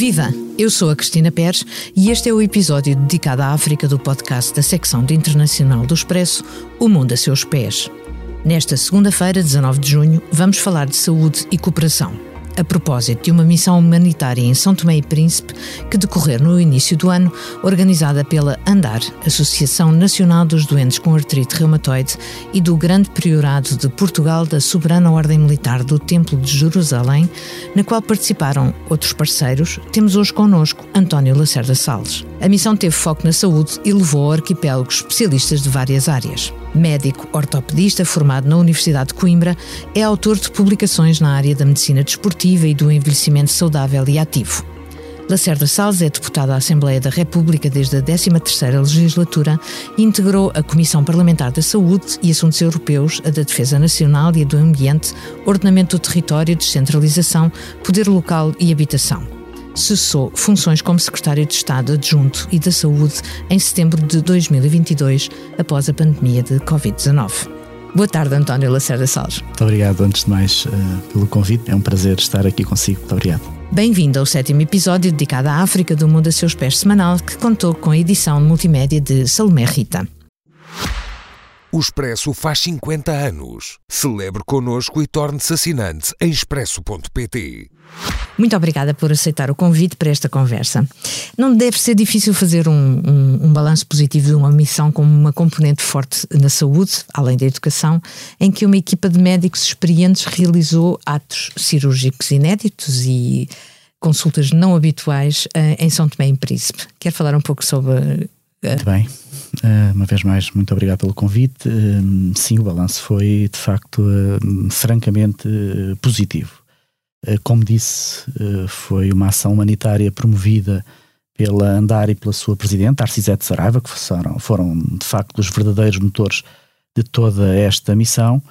Viva! Eu sou a Cristina Peres e este é o episódio dedicado à África do podcast da secção de Internacional do Expresso, O Mundo A Seus Pés. Nesta segunda-feira, 19 de junho, vamos falar de saúde e cooperação, a propósito de uma missão humanitária em São Tomé e Príncipe que decorrer no início do ano, organizada pela ANDAR, Associação Nacional dos Doentes com Artrite Reumatoide, e do Grande Priorado de Portugal da Soberana Ordem Militar do Templo de Jerusalém, na qual participaram outros parceiros. Temos hoje connosco António Lacerda Sales. A missão teve foco na saúde e levou ao arquipélago especialistas de várias áreas. Médico ortopedista formado na Universidade de Coimbra, é autor de publicações na área da medicina desportiva e do envelhecimento saudável e ativo. Lacerda Sales é deputado à Assembleia da República desde a 13ª legislatura e integrou a Comissão Parlamentar da Saúde e Assuntos Europeus, a da Defesa Nacional e a do Ambiente, Ordenamento do Território, Descentralização, Poder Local e Habitação. Cessou funções como secretário de Estado adjunto e da Saúde em setembro de 2022, após a pandemia de Covid-19. Boa tarde, António Lacerda Sales. Muito obrigado, antes de mais, pelo convite. É um prazer estar aqui consigo. Muito obrigado. Bem-vindo ao 7º episódio dedicado à África do Mundo a Seus Pés semanal, que contou com a edição multimédia de Salomé Rita. O Expresso faz 50 anos. Celebre connosco e torne-se assinante em expresso.pt. Muito obrigada por aceitar o convite para esta conversa. Não deve ser difícil fazer um balanço positivo de uma missão como uma componente forte na saúde, além da educação, em que uma equipa de médicos experientes realizou atos cirúrgicos inéditos e consultas não habituais em São Tomé e Príncipe. Quero falar um pouco sobre... Muito bem, uma vez mais, muito obrigado pelo convite. Sim, o balanço foi de facto francamente positivo. Como disse, foi uma ação humanitária promovida pela ANDAR e pela sua presidente, Arcisete Saraiva, que foram de facto os verdadeiros motores de toda esta missão,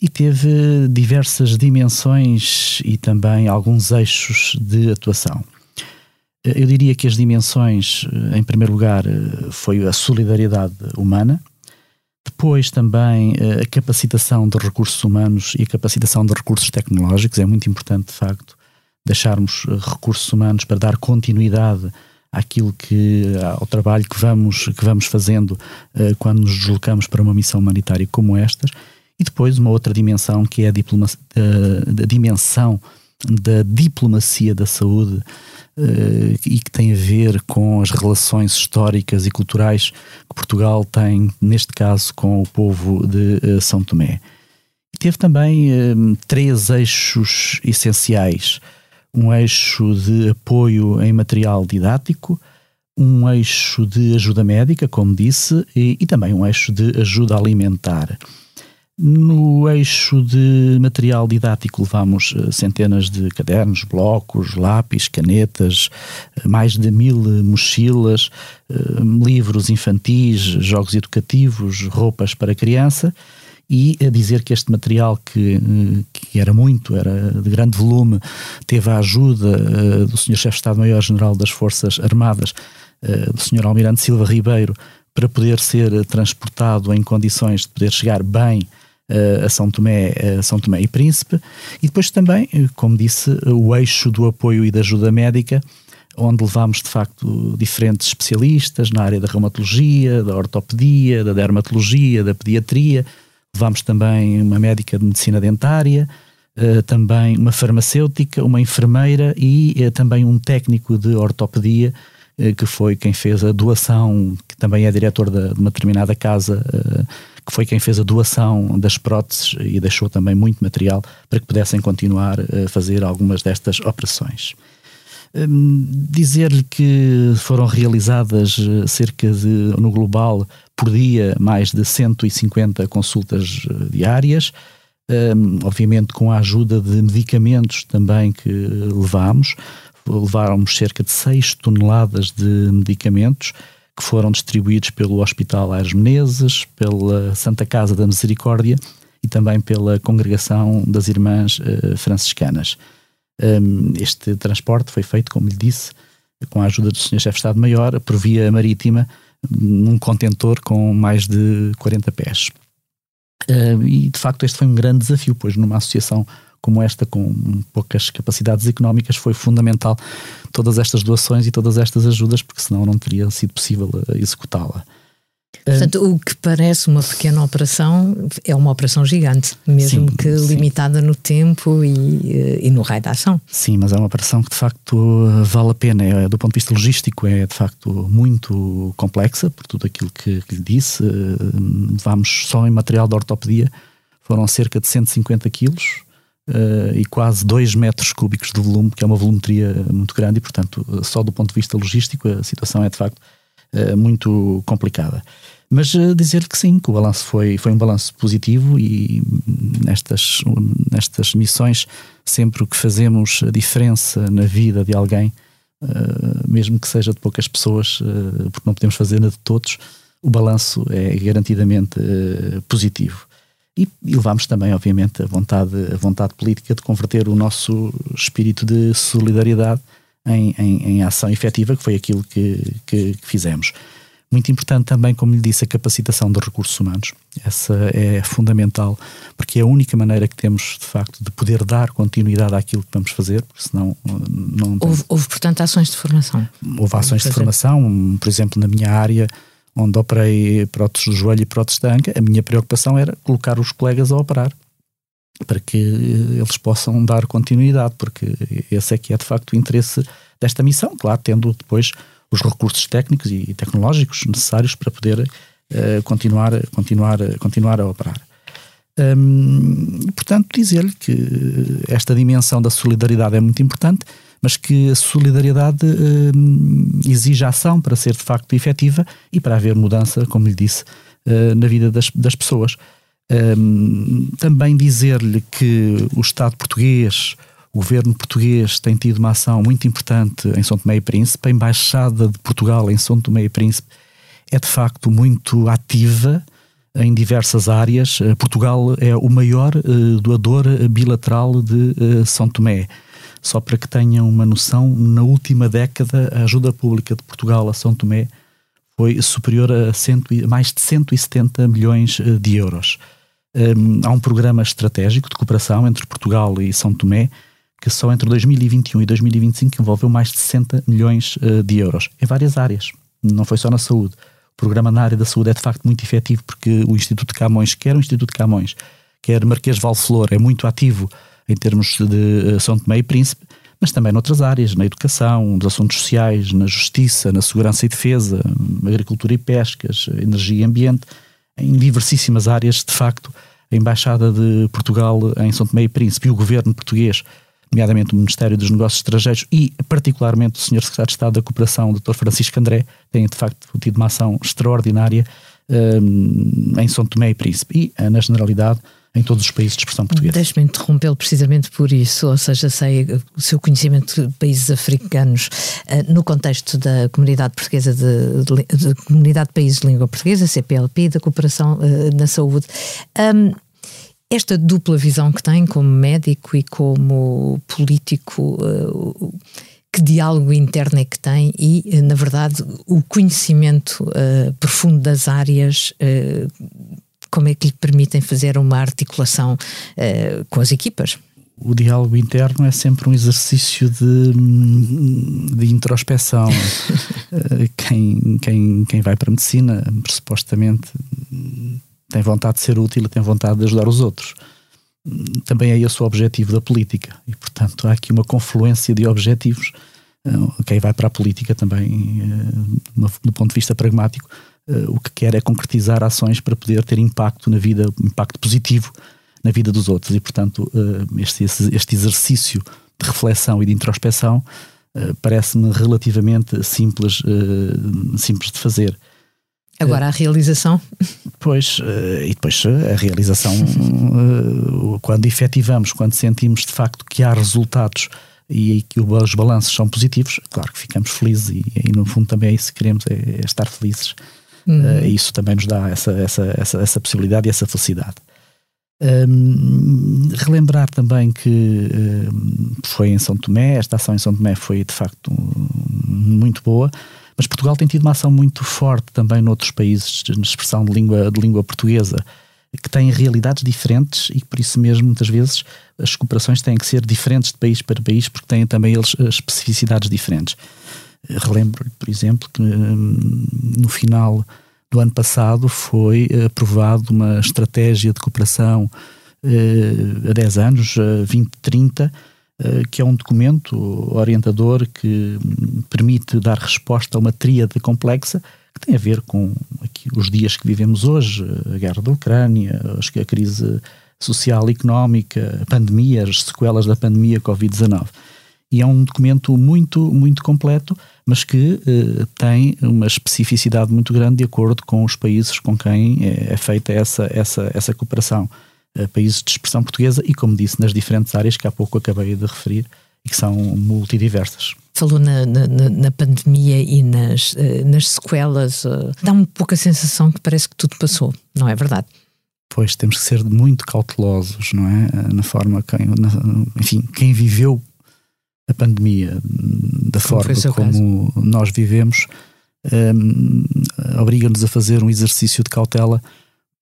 e teve diversas dimensões e também alguns eixos de atuação. Eu diria que as dimensões, em primeiro lugar, foi a solidariedade humana, depois também a capacitação de recursos humanos e a capacitação de recursos tecnológicos. É muito importante, de facto, deixarmos recursos humanos para dar continuidade ao trabalho que vamos fazendo quando nos deslocamos para uma missão humanitária como estas. E depois uma outra dimensão, que é a dimensão da diplomacia da saúde, e que tem a ver com as relações históricas e culturais que Portugal tem, neste caso, com o povo de São Tomé. E teve também 3 eixos essenciais: um eixo de apoio em material didático, um eixo de ajuda médica, como disse, e também um eixo de ajuda alimentar. No eixo de material didático levámos centenas de cadernos, blocos, lápis, canetas, mais de 1000 mochilas, livros infantis, jogos educativos, roupas para criança, e a dizer que este material, que era de grande volume, teve a ajuda do Sr. Chefe de Estado-Maior-General das Forças Armadas, do Sr. Almirante Silva Ribeiro, para poder ser transportado em condições de poder chegar bem a São Tomé e Príncipe. E depois também, como disse, o eixo do apoio e da ajuda médica, onde levámos de facto diferentes especialistas na área da reumatologia, da ortopedia, da dermatologia, da pediatria. Levámos também uma médica de medicina dentária, também uma farmacêutica, uma enfermeira e também um técnico de ortopedia, que foi quem fez a doação, que também é diretor de uma determinada casa, que foi quem fez a doação das próteses e deixou também muito material para que pudessem continuar a fazer algumas destas operações. Dizer-lhe que foram realizadas no global, por dia, mais de 150 consultas diárias, obviamente com a ajuda de medicamentos também que levámos. Levaram-nos cerca de 6 toneladas de medicamentos que foram distribuídos pelo Hospital Aires Menezes, pela Santa Casa da Misericórdia e também pela Congregação das Irmãs Franciscanas. Este transporte foi feito, como lhe disse, com a ajuda do Sr. Chefe de Estado-Maior, por via marítima, num contentor com mais de 40 pés. E, de facto, este foi um grande desafio, pois numa associação como esta, com poucas capacidades económicas, foi fundamental todas estas doações e todas estas ajudas, porque senão não teria sido possível executá-la. Portanto, o que parece uma pequena operação é uma operação gigante, mesmo limitada no tempo e no raio de ação. Sim, mas é uma operação que de facto vale a pena. É, do ponto de vista logístico, é de facto muito complexa, por tudo aquilo que lhe disse. Vamos só em material de ortopedia, foram cerca de 150 quilos e quase 2 metros cúbicos de volume, que é uma volumetria muito grande e, portanto, só do ponto de vista logístico a situação é de facto muito complicada. Mas dizer-lhe que sim, que o balanço foi um balanço positivo e nestas missões sempre o que fazemos a diferença na vida de alguém, mesmo que seja de poucas pessoas, porque não podemos fazer na de todos, o balanço é garantidamente positivo. E levámos também, obviamente, a vontade política de converter o nosso espírito de solidariedade em ação efetiva, que foi aquilo que fizemos. Muito importante também, como lhe disse, a capacitação de recursos humanos. Essa é fundamental, porque é a única maneira que temos, de facto, de poder dar continuidade àquilo que vamos fazer, porque senão não... Houve, portanto, ações de formação. Houve ações de formação, por exemplo, na minha área, onde operei próteses do joelho e próteses da anca, a minha preocupação era colocar os colegas a operar, para que eles possam dar continuidade, porque esse é que é de facto o interesse desta missão, claro, tendo depois os recursos técnicos e tecnológicos necessários para poder continuar a operar. Portanto, dizer-lhe que esta dimensão da solidariedade é muito importante, mas que a solidariedade exige ação para ser de facto efetiva e para haver mudança, como lhe disse, na vida das pessoas. Também dizer-lhe que o Estado português, o governo português, tem tido uma ação muito importante em São Tomé e Príncipe. A Embaixada de Portugal em São Tomé e Príncipe é de facto muito ativa em diversas áreas. Portugal é o maior doador bilateral de São Tomé. Só para que tenham uma noção, na última década a ajuda pública de Portugal a São Tomé foi superior a mais de 170 milhões de euros. Há um programa estratégico de cooperação entre Portugal e São Tomé que só entre 2021 e 2025 envolveu mais de 60 milhões de euros, em várias áreas, não foi só na saúde. O programa na área da saúde é de facto muito efetivo, porque o Instituto de Camões, quer Marquês Valflor, é muito ativo em termos de São Tomé e Príncipe, mas também noutras áreas, na educação, nos assuntos sociais, na justiça, na segurança e defesa, agricultura e pescas, energia e ambiente, em diversíssimas áreas. De facto, a Embaixada de Portugal em São Tomé e Príncipe e o governo português, nomeadamente o Ministério dos Negócios Estrangeiros e particularmente o Sr. Secretário de Estado da Cooperação, Dr. Francisco André, têm de facto tido uma ação extraordinária em São Tomé e Príncipe e, na generalidade, em todos os países de expressão portuguesa. Deixe-me interrompê-lo precisamente por isso, ou seja, sei o seu conhecimento de países africanos no contexto da Comunidade Portuguesa de Comunidade de Países de Língua Portuguesa, CPLP, da cooperação na saúde. Esta dupla visão que tem como médico e como político, que diálogo interno é que tem e, na verdade, o conhecimento profundo das áreas, como é que lhe permitem fazer uma articulação com as equipas? O diálogo interno é sempre um exercício de introspeção. Quem vai para a medicina, supostamente, tem vontade de ser útil e tem vontade de ajudar os outros. Também é esse o objetivo da política. E, portanto, há aqui uma confluência de objetivos. Quem vai para a política também, do ponto de vista pragmático, o que quer é concretizar ações para poder ter impacto na vida, impacto positivo na vida dos outros. E, portanto, este exercício de reflexão e de introspeção parece-me relativamente simples de fazer. Agora, a realização? Pois, e depois a realização, quando efetivamos, quando sentimos de facto que há resultados e que os balanços são positivos, claro que ficamos felizes e no fundo também é isso que queremos, é estar felizes. Isso também nos dá essa possibilidade e essa felicidade. Relembrar também que foi em São Tomé, esta ação em São Tomé foi de facto muito boa, mas Portugal tem tido uma ação muito forte também noutros países de expressão de língua portuguesa. que têm realidades diferentes e por isso mesmo, muitas vezes, as cooperações têm que ser diferentes de país para país, porque têm também eles especificidades diferentes. Relembro-lhe, por exemplo, que no final do ano passado foi aprovada uma estratégia de cooperação a 10 anos, 2030, que é um documento orientador que permite dar resposta a uma tríade complexa que tem a ver com os dias que vivemos hoje, a guerra da Ucrânia, a crise social e económica, a pandemia, as sequelas da pandemia Covid-19. E é um documento muito completo, mas que tem uma especificidade muito grande de acordo com os países com quem é feita essa cooperação. Países de expressão portuguesa e, como disse, nas diferentes áreas que há pouco acabei de referir e que são multidiversas. Falou na pandemia e nas sequelas. Dá um pouco a sensação que parece que tudo passou, não é verdade? Pois, temos que ser muito cautelosos, não é? Na forma, quem viveu a pandemia da forma como nós vivemos obriga-nos a fazer um exercício de cautela,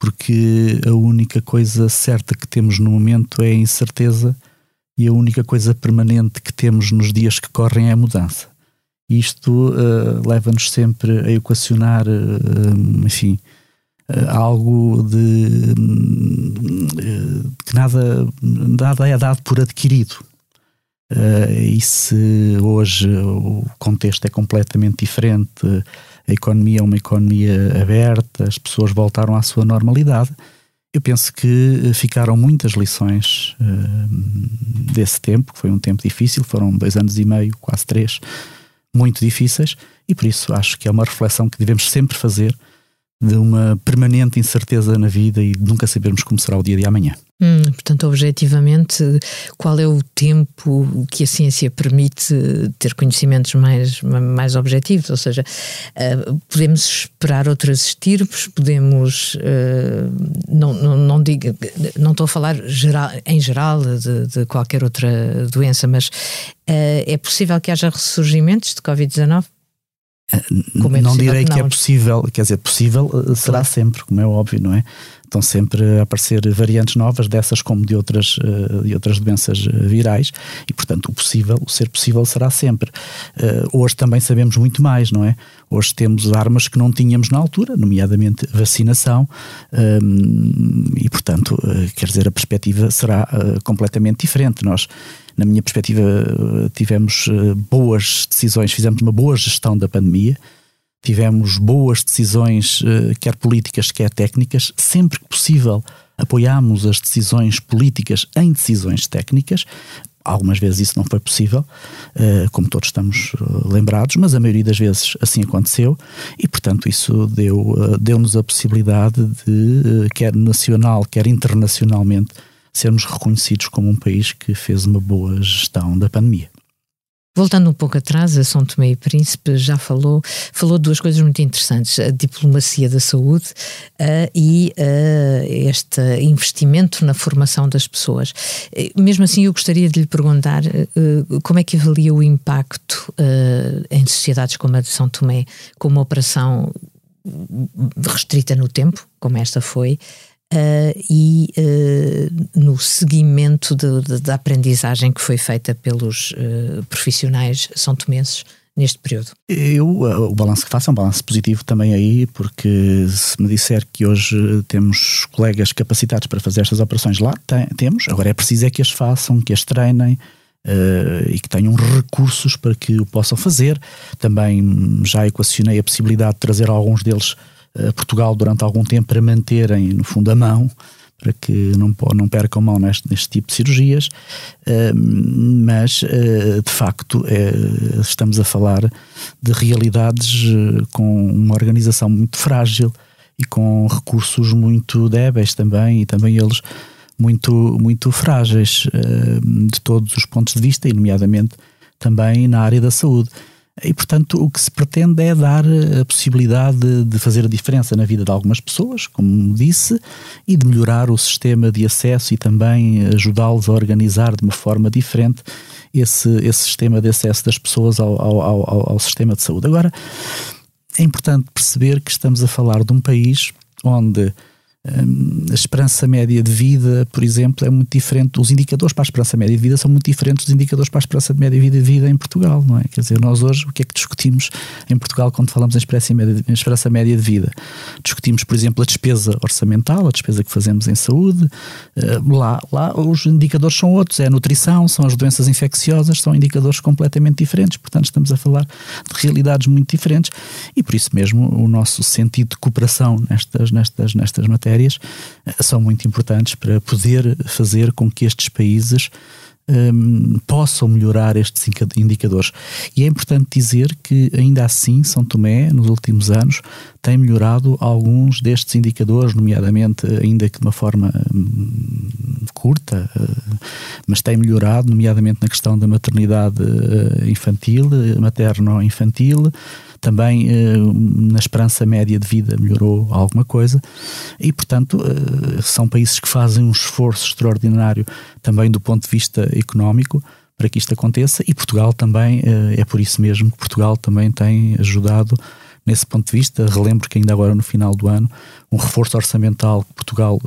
porque a única coisa certa que temos no momento é a incerteza e a única coisa permanente que temos nos dias que correm é a mudança. Isto leva-nos sempre a equacionar algo de que nada é dado por adquirido. E se hoje o contexto é completamente diferente, a economia é uma economia aberta, as pessoas voltaram à sua normalidade, eu penso que ficaram muitas lições desse tempo, que foi um tempo difícil, foram 2 anos e meio, quase 3, muito difíceis, e por isso acho que é uma reflexão que devemos sempre fazer de uma permanente incerteza na vida e de nunca sabermos como será o dia de amanhã. Portanto, objetivamente, qual é o tempo que a ciência permite ter conhecimentos mais objetivos? Ou seja, podemos esperar outras estirpes, podemos... Não estou a falar em geral de qualquer outra doença, mas é possível que haja ressurgimentos de Covid-19? Não direi que é possível, quer dizer, possível será sempre, como é óbvio, não é? Estão sempre a aparecer variantes novas, dessas como de outras doenças virais, e portanto o ser possível será sempre. Hoje também sabemos muito mais, não é? Hoje temos armas que não tínhamos na altura, nomeadamente vacinação, e portanto, quer dizer, a perspectiva será completamente diferente. Nós, na minha perspectiva, tivemos boas decisões, fizemos uma boa gestão da pandemia. Tivemos boas decisões, quer políticas, quer técnicas. Sempre que possível, apoiámos as decisões políticas em decisões técnicas. Algumas vezes isso não foi possível, como todos estamos lembrados, mas a maioria das vezes assim aconteceu e, portanto, isso deu-nos a possibilidade de, quer nacional, quer internacionalmente, sermos reconhecidos como um país que fez uma boa gestão da pandemia. Voltando um pouco atrás, a São Tomé e Príncipe já falou de 2 coisas muito interessantes, a diplomacia da saúde e este investimento na formação das pessoas. Mesmo assim, eu gostaria de lhe perguntar como é que avalia o impacto em sociedades como a de São Tomé, com uma operação restrita no tempo, como esta foi, no seguimento da aprendizagem que foi feita pelos profissionais são-tomenses neste período? O balanço que faço é um balanço positivo também aí, porque se me disser que hoje temos colegas capacitados para fazer estas operações lá, temos, agora é preciso é que as façam, que as treinem, e que tenham recursos para que o possam fazer. Também já equacionei a possibilidade de trazer alguns deles a Portugal durante algum tempo para manterem, no fundo, a mão, para que não percam mão neste tipo de cirurgias, mas, de facto, estamos a falar de realidades com uma organização muito frágil e com recursos muito débeis também, e também eles muito frágeis de todos os pontos de vista, e nomeadamente também na área da saúde. E, portanto, o que se pretende é dar a possibilidade de fazer a diferença na vida de algumas pessoas, como disse, e de melhorar o sistema de acesso e também ajudá-los a organizar de uma forma diferente esse sistema de acesso das pessoas ao sistema de saúde. Agora, é importante perceber que estamos a falar de um país onde a esperança média de vida, por exemplo, é muito diferente. Os indicadores para a esperança média de vida são muito diferentes dos indicadores para a esperança média de vida em Portugal, não é? Quer dizer, nós hoje, o que é que discutimos em Portugal quando falamos em esperança média de vida? Discutimos, por exemplo, a despesa orçamental, a despesa que fazemos em saúde. Lá os indicadores são outros, é a nutrição, são as doenças infecciosas, são indicadores completamente diferentes, portanto estamos a falar de realidades muito diferentes e por isso mesmo o nosso sentido de cooperação nestas matérias são muito importantes para poder fazer com que estes países possam melhorar estes indicadores. E é importante dizer que ainda assim São Tomé, nos últimos anos, tem melhorado alguns destes indicadores, nomeadamente, ainda que de uma forma curta, mas tem melhorado, nomeadamente na questão da maternidade infantil, materno-infantil. Também na esperança média de vida melhorou alguma coisa e, portanto, são países que fazem um esforço extraordinário também do ponto de vista económico para que isto aconteça e Portugal também, é por isso mesmo que Portugal também tem ajudado nesse ponto de vista. Relembro que ainda agora no final do ano um reforço orçamental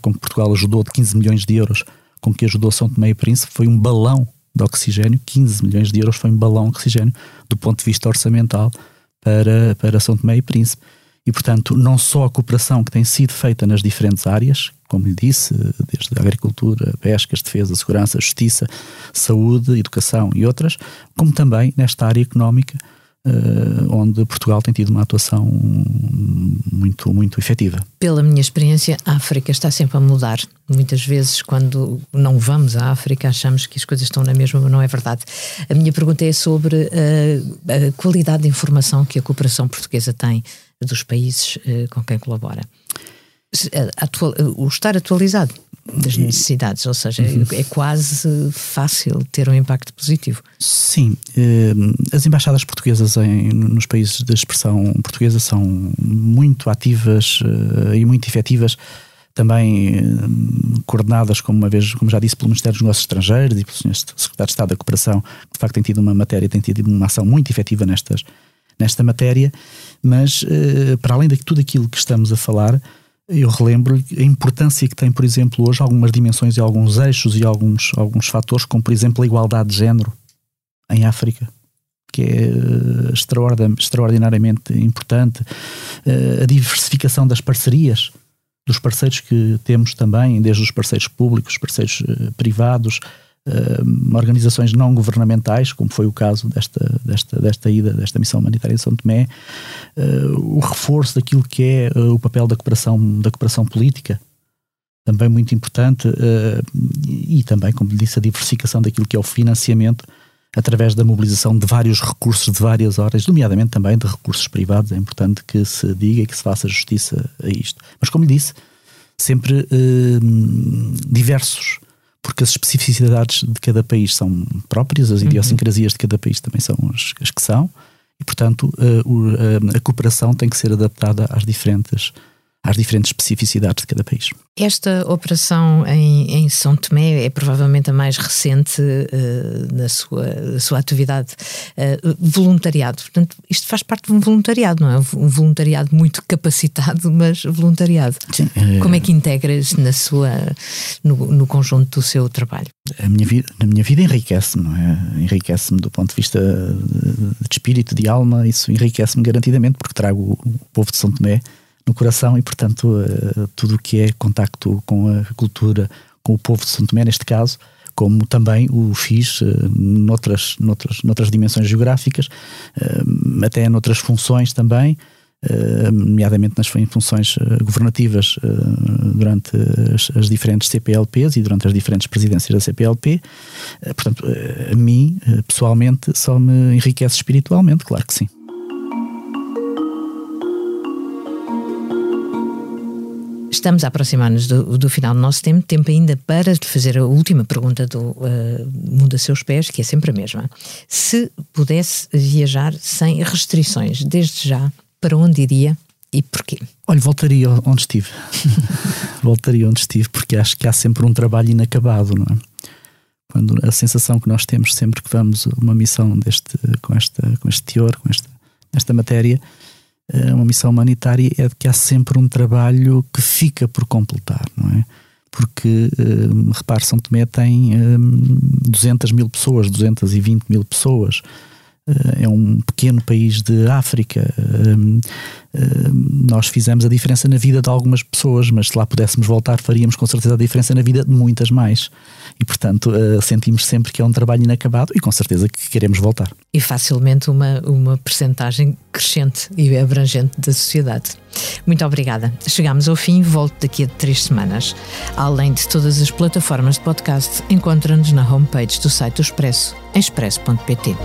com que Portugal ajudou de 15 milhões de euros, com que ajudou São Tomé e Príncipe, foi um balão de oxigénio, 15 milhões de euros foi um balão de oxigénio do ponto de vista orçamental para São Tomé e Príncipe. E, portanto, não só a cooperação que tem sido feita nas diferentes áreas, como lhe disse, desde a agricultura, pescas, defesa, segurança, justiça, saúde, educação e outras, como também nesta área económica, onde Portugal tem tido uma atuação muito, muito efetiva. Pela minha experiência, a África está sempre a mudar. Muitas vezes, quando não vamos à África, achamos que as coisas estão na mesma, mas não é verdade. A minha pergunta é sobre a qualidade de informação que a cooperação portuguesa tem dos países com quem colabora. O estar atualizado das necessidades, ou seja, é quase fácil ter um impacto positivo. Sim, as embaixadas portuguesas nos países de expressão portuguesa são muito ativas e muito efetivas, também coordenadas, como já disse, pelo Ministério dos Negócios Estrangeiros e pelo Secretário de Estado da Cooperação, que de facto tem tido uma ação muito efetiva nesta matéria, mas para além de tudo aquilo que estamos a falar, eu relembro a importância que tem, por exemplo, hoje algumas dimensões e alguns eixos e alguns fatores, como por exemplo a igualdade de género em África, que é extraordinariamente importante, a diversificação das parcerias, dos parceiros que temos também, desde os parceiros públicos, parceiros privados, organizações não governamentais, como foi o caso desta ida, desta missão humanitária em São Tomé, o reforço daquilo que é o papel da cooperação política, também muito importante, e também, como disse, a diversificação daquilo que é o financiamento através da mobilização de vários recursos de várias áreas, nomeadamente também de recursos privados. É importante que se diga e que se faça justiça a isto. Mas, como lhe disse, sempre diversos, porque as especificidades de cada país são próprias, as idiosincrasias de cada país também são as que são, e, portanto, a cooperação tem que ser adaptada às diferentes especificidades de cada país. Esta operação em São Tomé é provavelmente a mais recente na sua atividade, voluntariado. Portanto, isto faz parte de um voluntariado, não é? Um voluntariado muito capacitado, mas voluntariado. Sim. Como é que integras no conjunto do seu trabalho? A minha vida enriquece-me, não é? Enriquece-me do ponto de vista de espírito, de alma. Isso enriquece-me garantidamente, porque trago o povo de São Tomé no coração e, portanto, tudo o que é contacto com a cultura, com o povo de São Tomé, neste caso, como também o fiz noutras dimensões geográficas, até noutras funções também, nomeadamente nas funções governativas durante as diferentes CPLPs e durante as diferentes presidências da CPLP. Portanto, a mim, pessoalmente, só me enriquece espiritualmente, claro que sim. Estamos a aproximar-nos do final do nosso tempo ainda para fazer a última pergunta do Mundo a Seus Pés, que é sempre a mesma. Se pudesse viajar sem restrições, desde já, para onde iria e porquê? Olha, voltaria onde estive. Voltaria onde estive, porque acho que há sempre um trabalho inacabado, não é? Quando a sensação que nós temos sempre que vamos a uma missão com este teor, nesta matéria, uma missão humanitária é de que há sempre um trabalho que fica por completar, não é? Porque, repare, São Tomé tem 220 mil pessoas, é um pequeno país de África. Nós fizemos a diferença na vida de algumas pessoas, mas se lá pudéssemos voltar faríamos com certeza a diferença na vida de muitas mais, e portanto sentimos sempre que é um trabalho inacabado e com certeza que queremos voltar. E facilmente uma percentagem crescente e abrangente da sociedade. Muito obrigada. Chegámos ao fim, volto daqui a 3 semanas. Além de todas as plataformas de podcast, encontra-nos na homepage do site do Expresso, em expresso.pt.